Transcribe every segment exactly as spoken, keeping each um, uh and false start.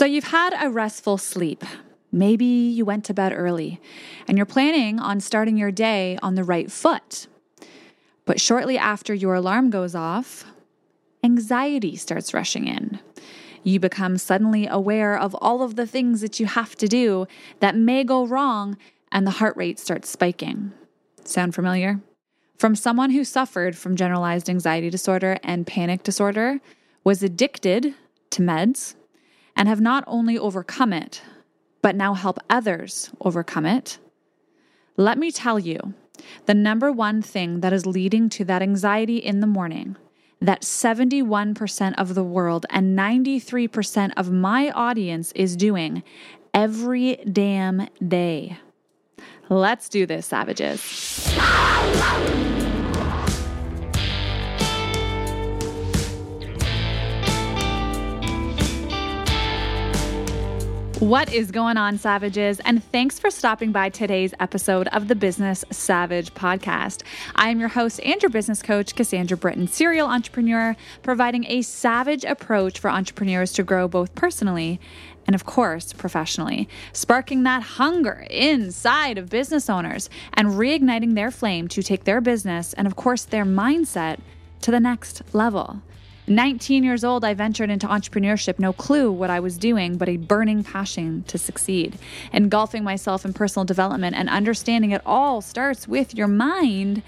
So you've had a restful sleep. Maybe you went to bed early and you're planning on starting your day on the right foot. But shortly after your alarm goes off, anxiety starts rushing in. You become suddenly aware of all of the things that you have to do that may go wrong, and the heart rate starts spiking. Sound familiar? From someone who suffered from generalized anxiety disorder and panic disorder, was addicted to meds, and have not only overcome it, but now help others overcome it. Let me tell you, the number one thing that is leading to that anxiety in the morning that seventy-one percent of the world and ninety-three percent of my audience is doing every damn day. Let's do this, savages. What is going on, savages? And thanks for stopping by today's episode of the Business Savage Podcast. I am your host and your business coach, Cassandra Britton, serial entrepreneur, providing a savage approach for entrepreneurs to grow both personally and, of course, professionally, sparking that hunger inside of business owners and reigniting their flame to take their business and, of course, their mindset to the next level. nineteen years old, I ventured into entrepreneurship, no clue what I was doing, but a burning passion to succeed. Engulfing myself in personal development and understanding it all starts with your mind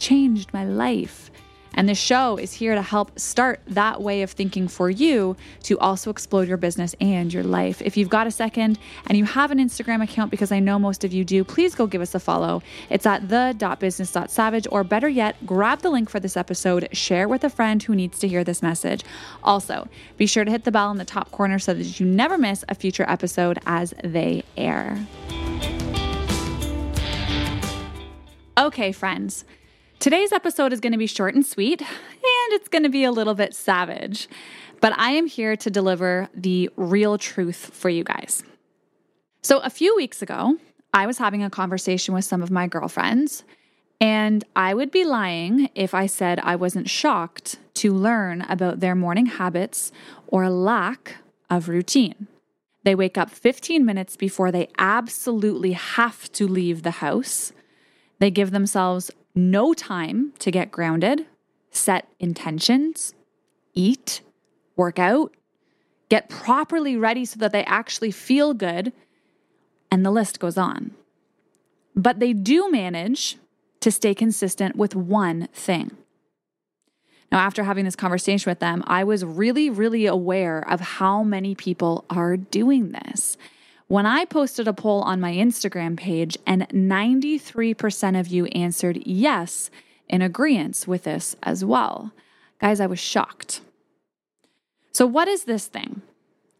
changed my life. And this show is here to help start that way of thinking for you to also explode your business and your life. If you've got a second and you have an Instagram account, because I know most of you do, please go give us a follow. It's at the dot business dot savage, or better yet, grab the link for this episode, share with a friend who needs to hear this message. Also, be sure to hit the bell in the top corner so that you never miss a future episode as they air. Okay, friends. Today's episode is going to be short and sweet, and it's going to be a little bit savage, but I am here to deliver the real truth for you guys. So a few weeks ago, I was having a conversation with some of my girlfriends, and I would be lying if I said I wasn't shocked to learn about their morning habits or lack of routine. They wake up fifteen minutes before they absolutely have to leave the house. They give themselves no time to get grounded, set intentions, eat, work out, get properly ready so that they actually feel good, and the list goes on. But they do manage to stay consistent with one thing. Now, after having this conversation with them, I was really, really aware of how many people are doing this. When I posted a poll on my Instagram page, and ninety-three percent of you answered yes in agreement with this as well. Guys, I was shocked. So what is this thing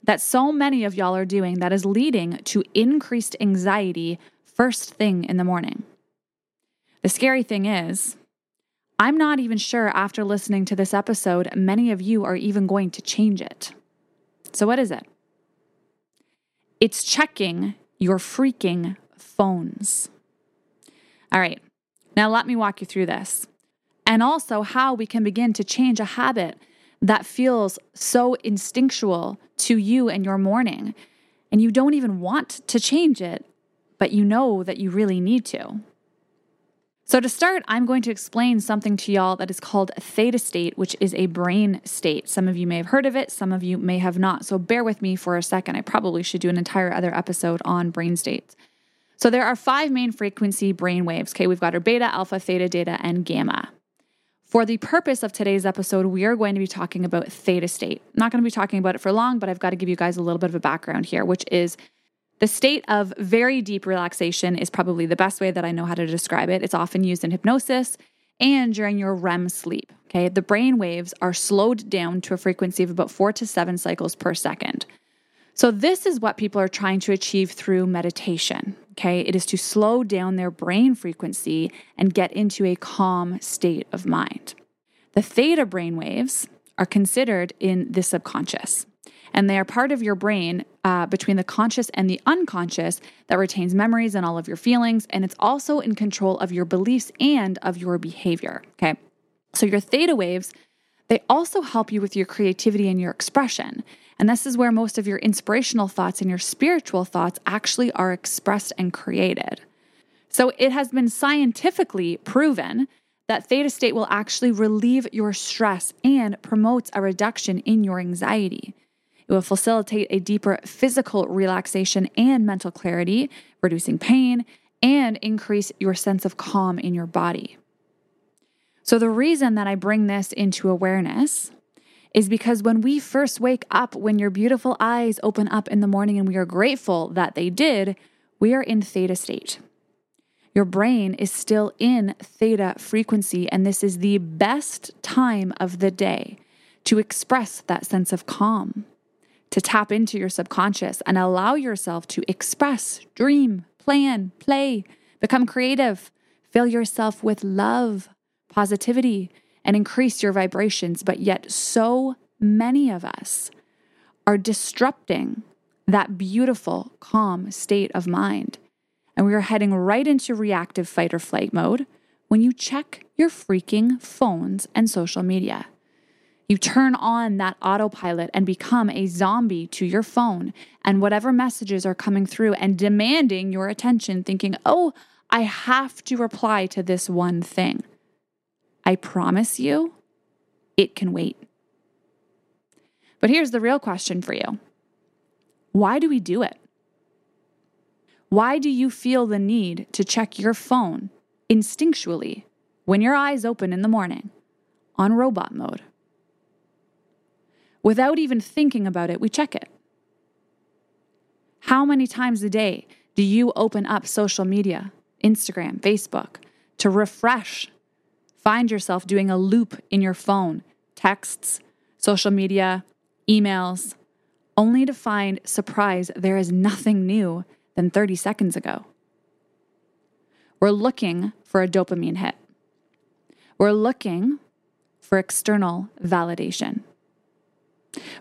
that so many of y'all are doing that is leading to increased anxiety first thing in the morning? The scary thing is, I'm not even sure after listening to this episode, many of you are even going to change it. So what is it? It's checking your freaking phones. All right, now let me walk you through this, and also how we can begin to change a habit that feels so instinctual to you in your morning, and you don't even want to change it, but you know that you really need to. So to start, I'm going to explain something to y'all that is called theta state, which is a brain state. Some of you may have heard of it. Some of you may have not. So bear with me for a second. I probably should do an entire other episode on brain states. So there are five main frequency brain waves. Okay, we've got our beta, alpha, theta, delta, and gamma. For the purpose of today's episode, we are going to be talking about theta state. I'm not going to be talking about it for long, but I've got to give you guys a little bit of a background here, which is the state of very deep relaxation is probably the best way that I know how to describe it. It's often used in hypnosis and during your REM sleep, okay? The brain waves are slowed down to a frequency of about four to seven cycles per second. So this is what people are trying to achieve through meditation, okay? It is to slow down their brain frequency and get into a calm state of mind. The theta brain waves are considered in the subconscious, and they are part of your brain uh, between the conscious and the unconscious that retains memories and all of your feelings. And it's also in control of your beliefs and of your behavior. Okay. So your theta waves, they also help you with your creativity and your expression. And this is where most of your inspirational thoughts and your spiritual thoughts actually are expressed and created. So it has been scientifically proven that theta state will actually relieve your stress and promotes a reduction in your anxiety. It will facilitate a deeper physical relaxation and mental clarity, reducing pain, and increase your sense of calm in your body. So the reason that I bring this into awareness is because when we first wake up, when your beautiful eyes open up in the morning and we are grateful that they did, we are in theta state. Your brain is still in theta frequency, and this is the best time of the day to express that sense of calm, to tap into your subconscious and allow yourself to express, dream, plan, play, become creative, fill yourself with love, positivity, and increase your vibrations. But yet so many of us are disrupting that beautiful, calm state of mind. And we are heading right into reactive fight or flight mode when you check your freaking phones and social media. You turn on that autopilot and become a zombie to your phone and whatever messages are coming through and demanding your attention, thinking, oh, I have to reply to this one thing. I promise you, it can wait. But here's the real question for you. Why do we do it? Why do you feel the need to check your phone instinctually when your eyes open in the morning on robot mode? Without even thinking about it, we check it. How many times a day do you open up social media, Instagram, Facebook, to refresh, find yourself doing a loop in your phone, texts, social media, emails, only to find, surprise, there is nothing new than thirty seconds ago. We're looking for a dopamine hit. We're looking for external validation.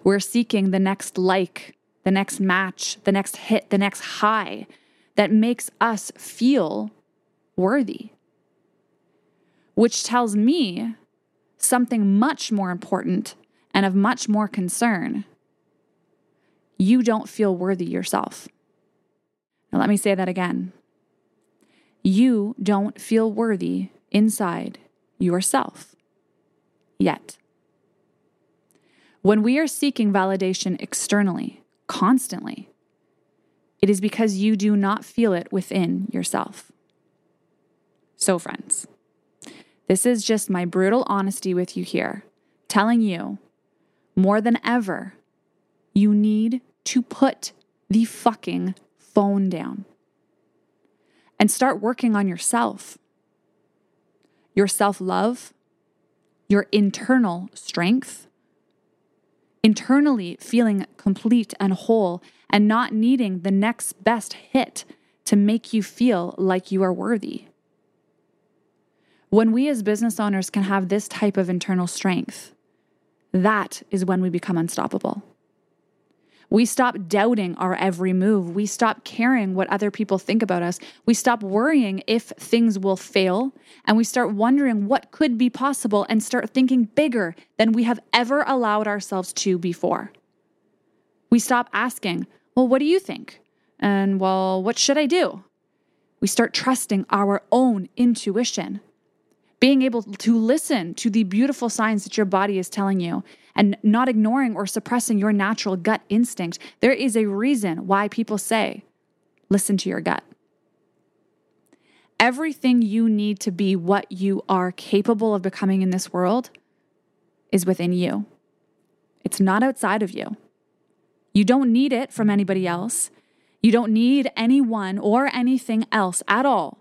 We're seeking the next like, the next match, the next hit, the next high that makes us feel worthy. Which tells me something much more important and of much more concern. You don't feel worthy yourself. Now, let me say that again. You don't feel worthy inside yourself yet. When we are seeking validation externally, constantly, it is because you do not feel it within yourself. So, friends, this is just my brutal honesty with you here, telling you more than ever, you need to put the fucking phone down and start working on yourself, your self-love, your internal strength, internally feeling complete and whole and not needing the next best hit to make you feel like you are worthy. When we as business owners can have this type of internal strength, that is when we become unstoppable. We stop doubting our every move. We stop caring what other people think about us. We stop worrying if things will fail. And we start wondering what could be possible and start thinking bigger than we have ever allowed ourselves to before. We stop asking, well, what do you think? And well, what should I do? We start trusting our own intuition, being able to listen to the beautiful signs that your body is telling you and not ignoring or suppressing your natural gut instinct. There is a reason why people say, listen to your gut. Everything you need to be what you are capable of becoming in this world is within you. It's not outside of you. You don't need it from anybody else. You don't need anyone or anything else at all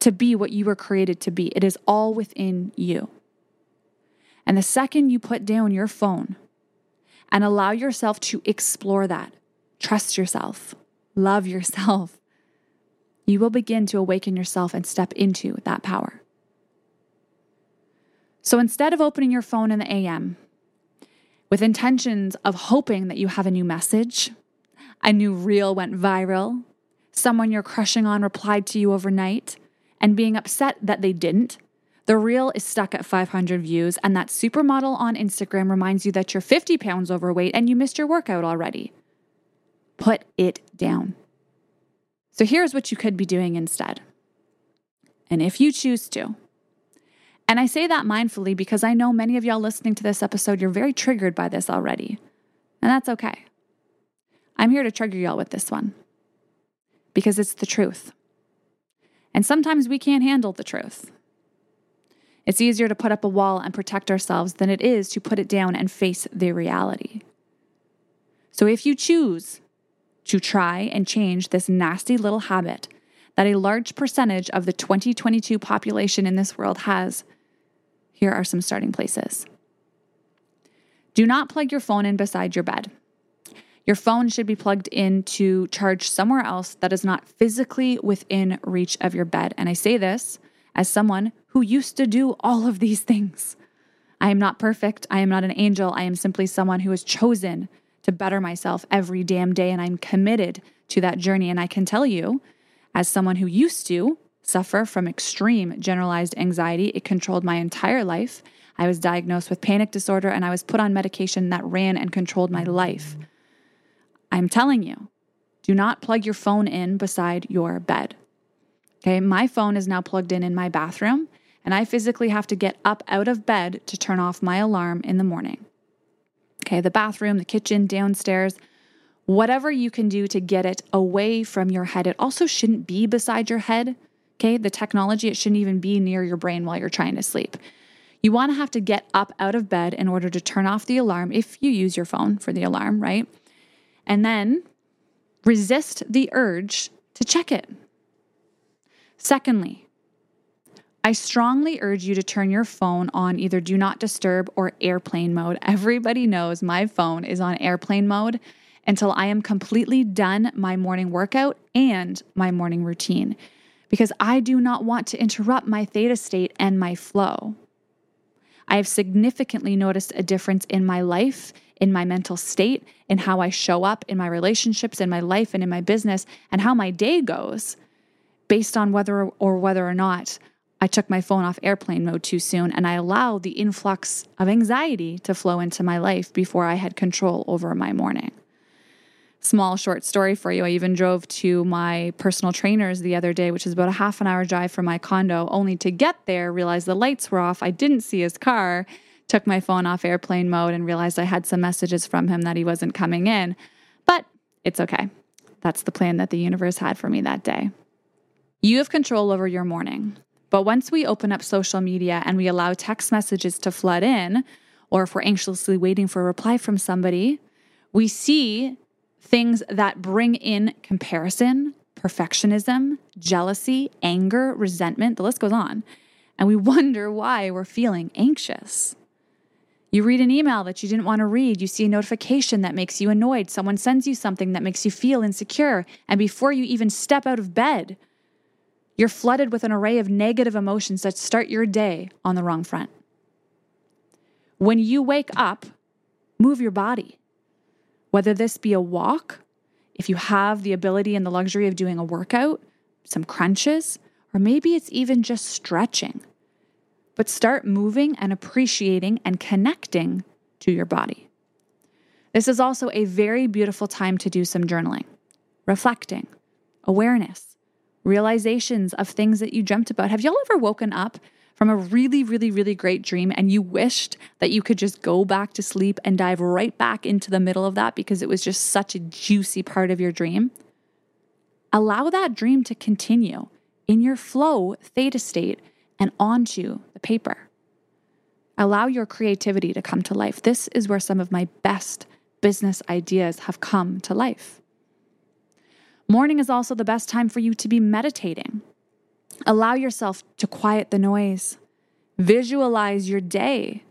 to be what you were created to be. It is all within you. And the second you put down your phone and allow yourself to explore that, trust yourself, love yourself, you will begin to awaken yourself and step into that power. So instead of opening your phone in the A M with intentions of hoping that you have a new message, a new reel went viral, someone you're crushing on replied to you overnight, and being upset that they didn't, The reel is stuck at five hundred views, and that supermodel on Instagram reminds you that you're fifty pounds overweight and you missed your workout already. Put it down. So here's what you could be doing instead. And if you choose to, and I say that mindfully because I know many of y'all listening to this episode, you're very triggered by this already, and that's okay. I'm here to trigger y'all with this one because it's the truth. And sometimes we can't handle the truth. It's easier to put up a wall and protect ourselves than it is to put it down and face the reality. So if you choose to try and change this nasty little habit that a large percentage of the twenty twenty-two population in this world has, here are some starting places. Do not plug your phone in beside your bed. Your phone should be plugged in to charge somewhere else that is not physically within reach of your bed. And I say this as someone who used to do all of these things. I am not perfect. I am not an angel. I am simply someone who has chosen to better myself every damn day, and I'm committed to that journey. And I can tell you, as someone who used to suffer from extreme generalized anxiety, it controlled my entire life. I was diagnosed with panic disorder, and I was put on medication that ran and controlled my life. I'm telling you, do not plug your phone in beside your bed. Okay, my phone is now plugged in in my bathroom, and I physically have to get up out of bed to turn off my alarm in the morning. Okay, the bathroom, the kitchen, downstairs, whatever you can do to get it away from your head. It also shouldn't be beside your head. Okay, the technology, it shouldn't even be near your brain while you're trying to sleep. You want to have to get up out of bed in order to turn off the alarm if you use your phone for the alarm, right? And then resist the urge to check it. Secondly, I strongly urge you to turn your phone on either do not disturb or airplane mode. Everybody knows my phone is on airplane mode until I am completely done my morning workout and my morning routine, because I do not want to interrupt my theta state and my flow. I have significantly noticed a difference in my life, in my mental state, in how I show up, in my relationships, in my life, and in my business, and how my day goes based on whether or whether or not I took my phone off airplane mode too soon, and I allowed the influx of anxiety to flow into my life before I had control over my morning. Small short story for you. I even drove to my personal trainer's the other day, which is about a half an hour drive from my condo, only to get there, realize the lights were off. I didn't see his car, took my phone off airplane mode, and realized I had some messages from him that he wasn't coming in, but it's okay. That's the plan that the universe had for me that day. You have control over your morning, but once we open up social media and we allow text messages to flood in, or if we're anxiously waiting for a reply from somebody, we see things that bring in comparison, perfectionism, jealousy, anger, resentment, the list goes on. And we wonder why we're feeling anxious. You read an email that you didn't want to read. You see a notification that makes you annoyed. Someone sends you something that makes you feel insecure. And before you even step out of bed, you're flooded with an array of negative emotions that start your day on the wrong front. When you wake up, move your body. Whether this be a walk, if you have the ability and the luxury of doing a workout, some crunches, or maybe it's even just stretching. But start moving and appreciating and connecting to your body. This is also a very beautiful time to do some journaling, reflecting, awareness, realizations of things that you dreamt about. Have y'all ever woken up from a really, really, really great dream and you wished that you could just go back to sleep and dive right back into the middle of that because it was just such a juicy part of your dream? Allow that dream to continue in your flow theta state and onto the paper. Allow your creativity to come to life. This is where some of my best business ideas have come to life. Morning is also the best time for you to be meditating. Allow yourself to quiet the noise. Visualize your day.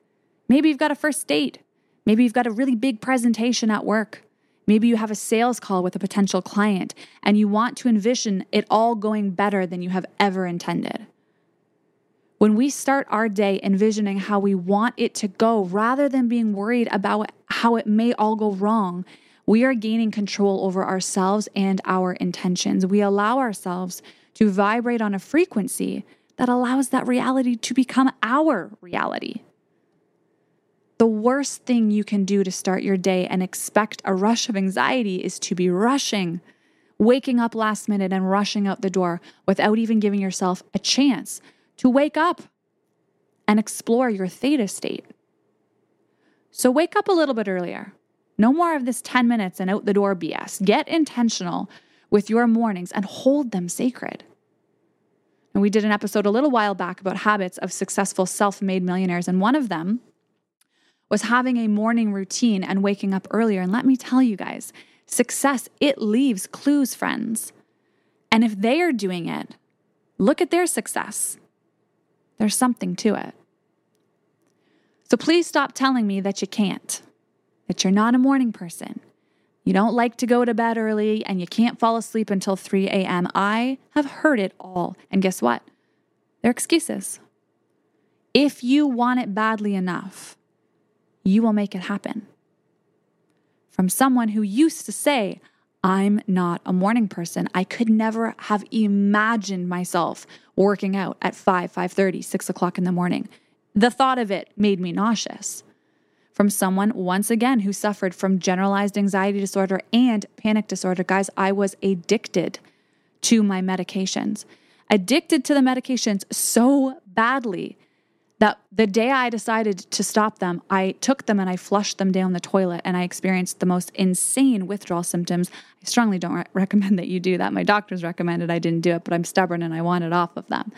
Maybe you've got a first date. Maybe you've got a really big presentation at work. Maybe you have a sales call with a potential client and you want to envision it all going better than you have ever intended. When we start our day envisioning how we want it to go rather than being worried about how it may all go wrong, we are gaining control over ourselves and our intentions. We allow ourselves to vibrate on a frequency that allows that reality to become our reality. The worst thing you can do to start your day and expect a rush of anxiety is to be rushing, waking up last minute and rushing out the door without even giving yourself a chance to wake up and explore your theta state. So wake up a little bit earlier. No more of this ten minutes and out the door B S. Get intentional with your mornings and hold them sacred. And we did an episode a little while back about habits of successful self-made millionaires. And one of them was having a morning routine and waking up earlier. And let me tell you guys, success, it leaves clues, friends. And if they are doing it, look at their success. There's something to it. So please stop telling me that you can't, that you're not a morning person. You don't like to go to bed early and you can't fall asleep until three a.m. I have heard it all. And guess what? They're excuses. If you want it badly enough, you will make it happen. From someone who used to say, I'm not a morning person. I could never have imagined myself working out at five, five thirty, six o'clock in the morning. The thought of it made me nauseous. From someone, once again, who suffered from generalized anxiety disorder and panic disorder. Guys, I was addicted to my medications. Addicted to the medications so badly that the day I decided to stop them, I took them and I flushed them down the toilet and I experienced the most insane withdrawal symptoms. I strongly don't re- recommend that you do that. My doctors recommended I didn't do it, but I'm stubborn and I wanted off of them.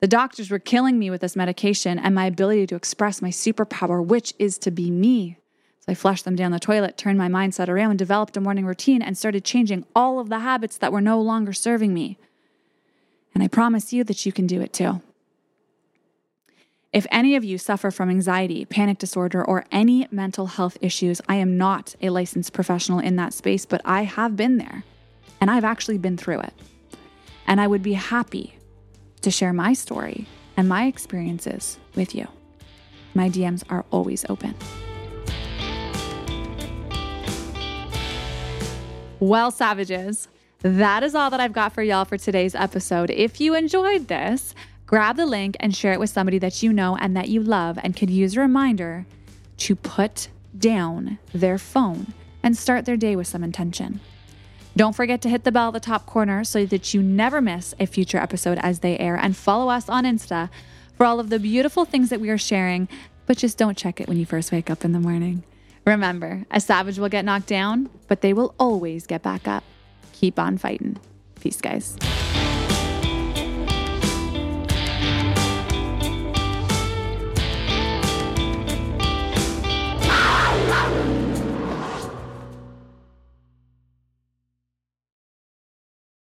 The doctors were killing me with this medication and my ability to express my superpower, which is to be me. So I flushed them down the toilet, turned my mindset around, developed a morning routine, and started changing all of the habits that were no longer serving me. And I promise you that you can do it too. If any of you suffer from anxiety, panic disorder, or any mental health issues, I am not a licensed professional in that space, but I have been there and I've actually been through it. And I would be happy to share my story and my experiences with you. My D Ms are always open. Well, savages, that is all that I've got for y'all for today's episode. If you enjoyed this, grab the link and share it with somebody that you know and that you love and could use a reminder to put down their phone and start their day with some intention. Don't forget to hit the bell at the top corner so that you never miss a future episode as they air, and follow us on Insta for all of the beautiful things that we are sharing, but just don't check it when you first wake up in the morning. Remember, a savage will get knocked down, but they will always get back up. Keep on fighting. Peace, guys.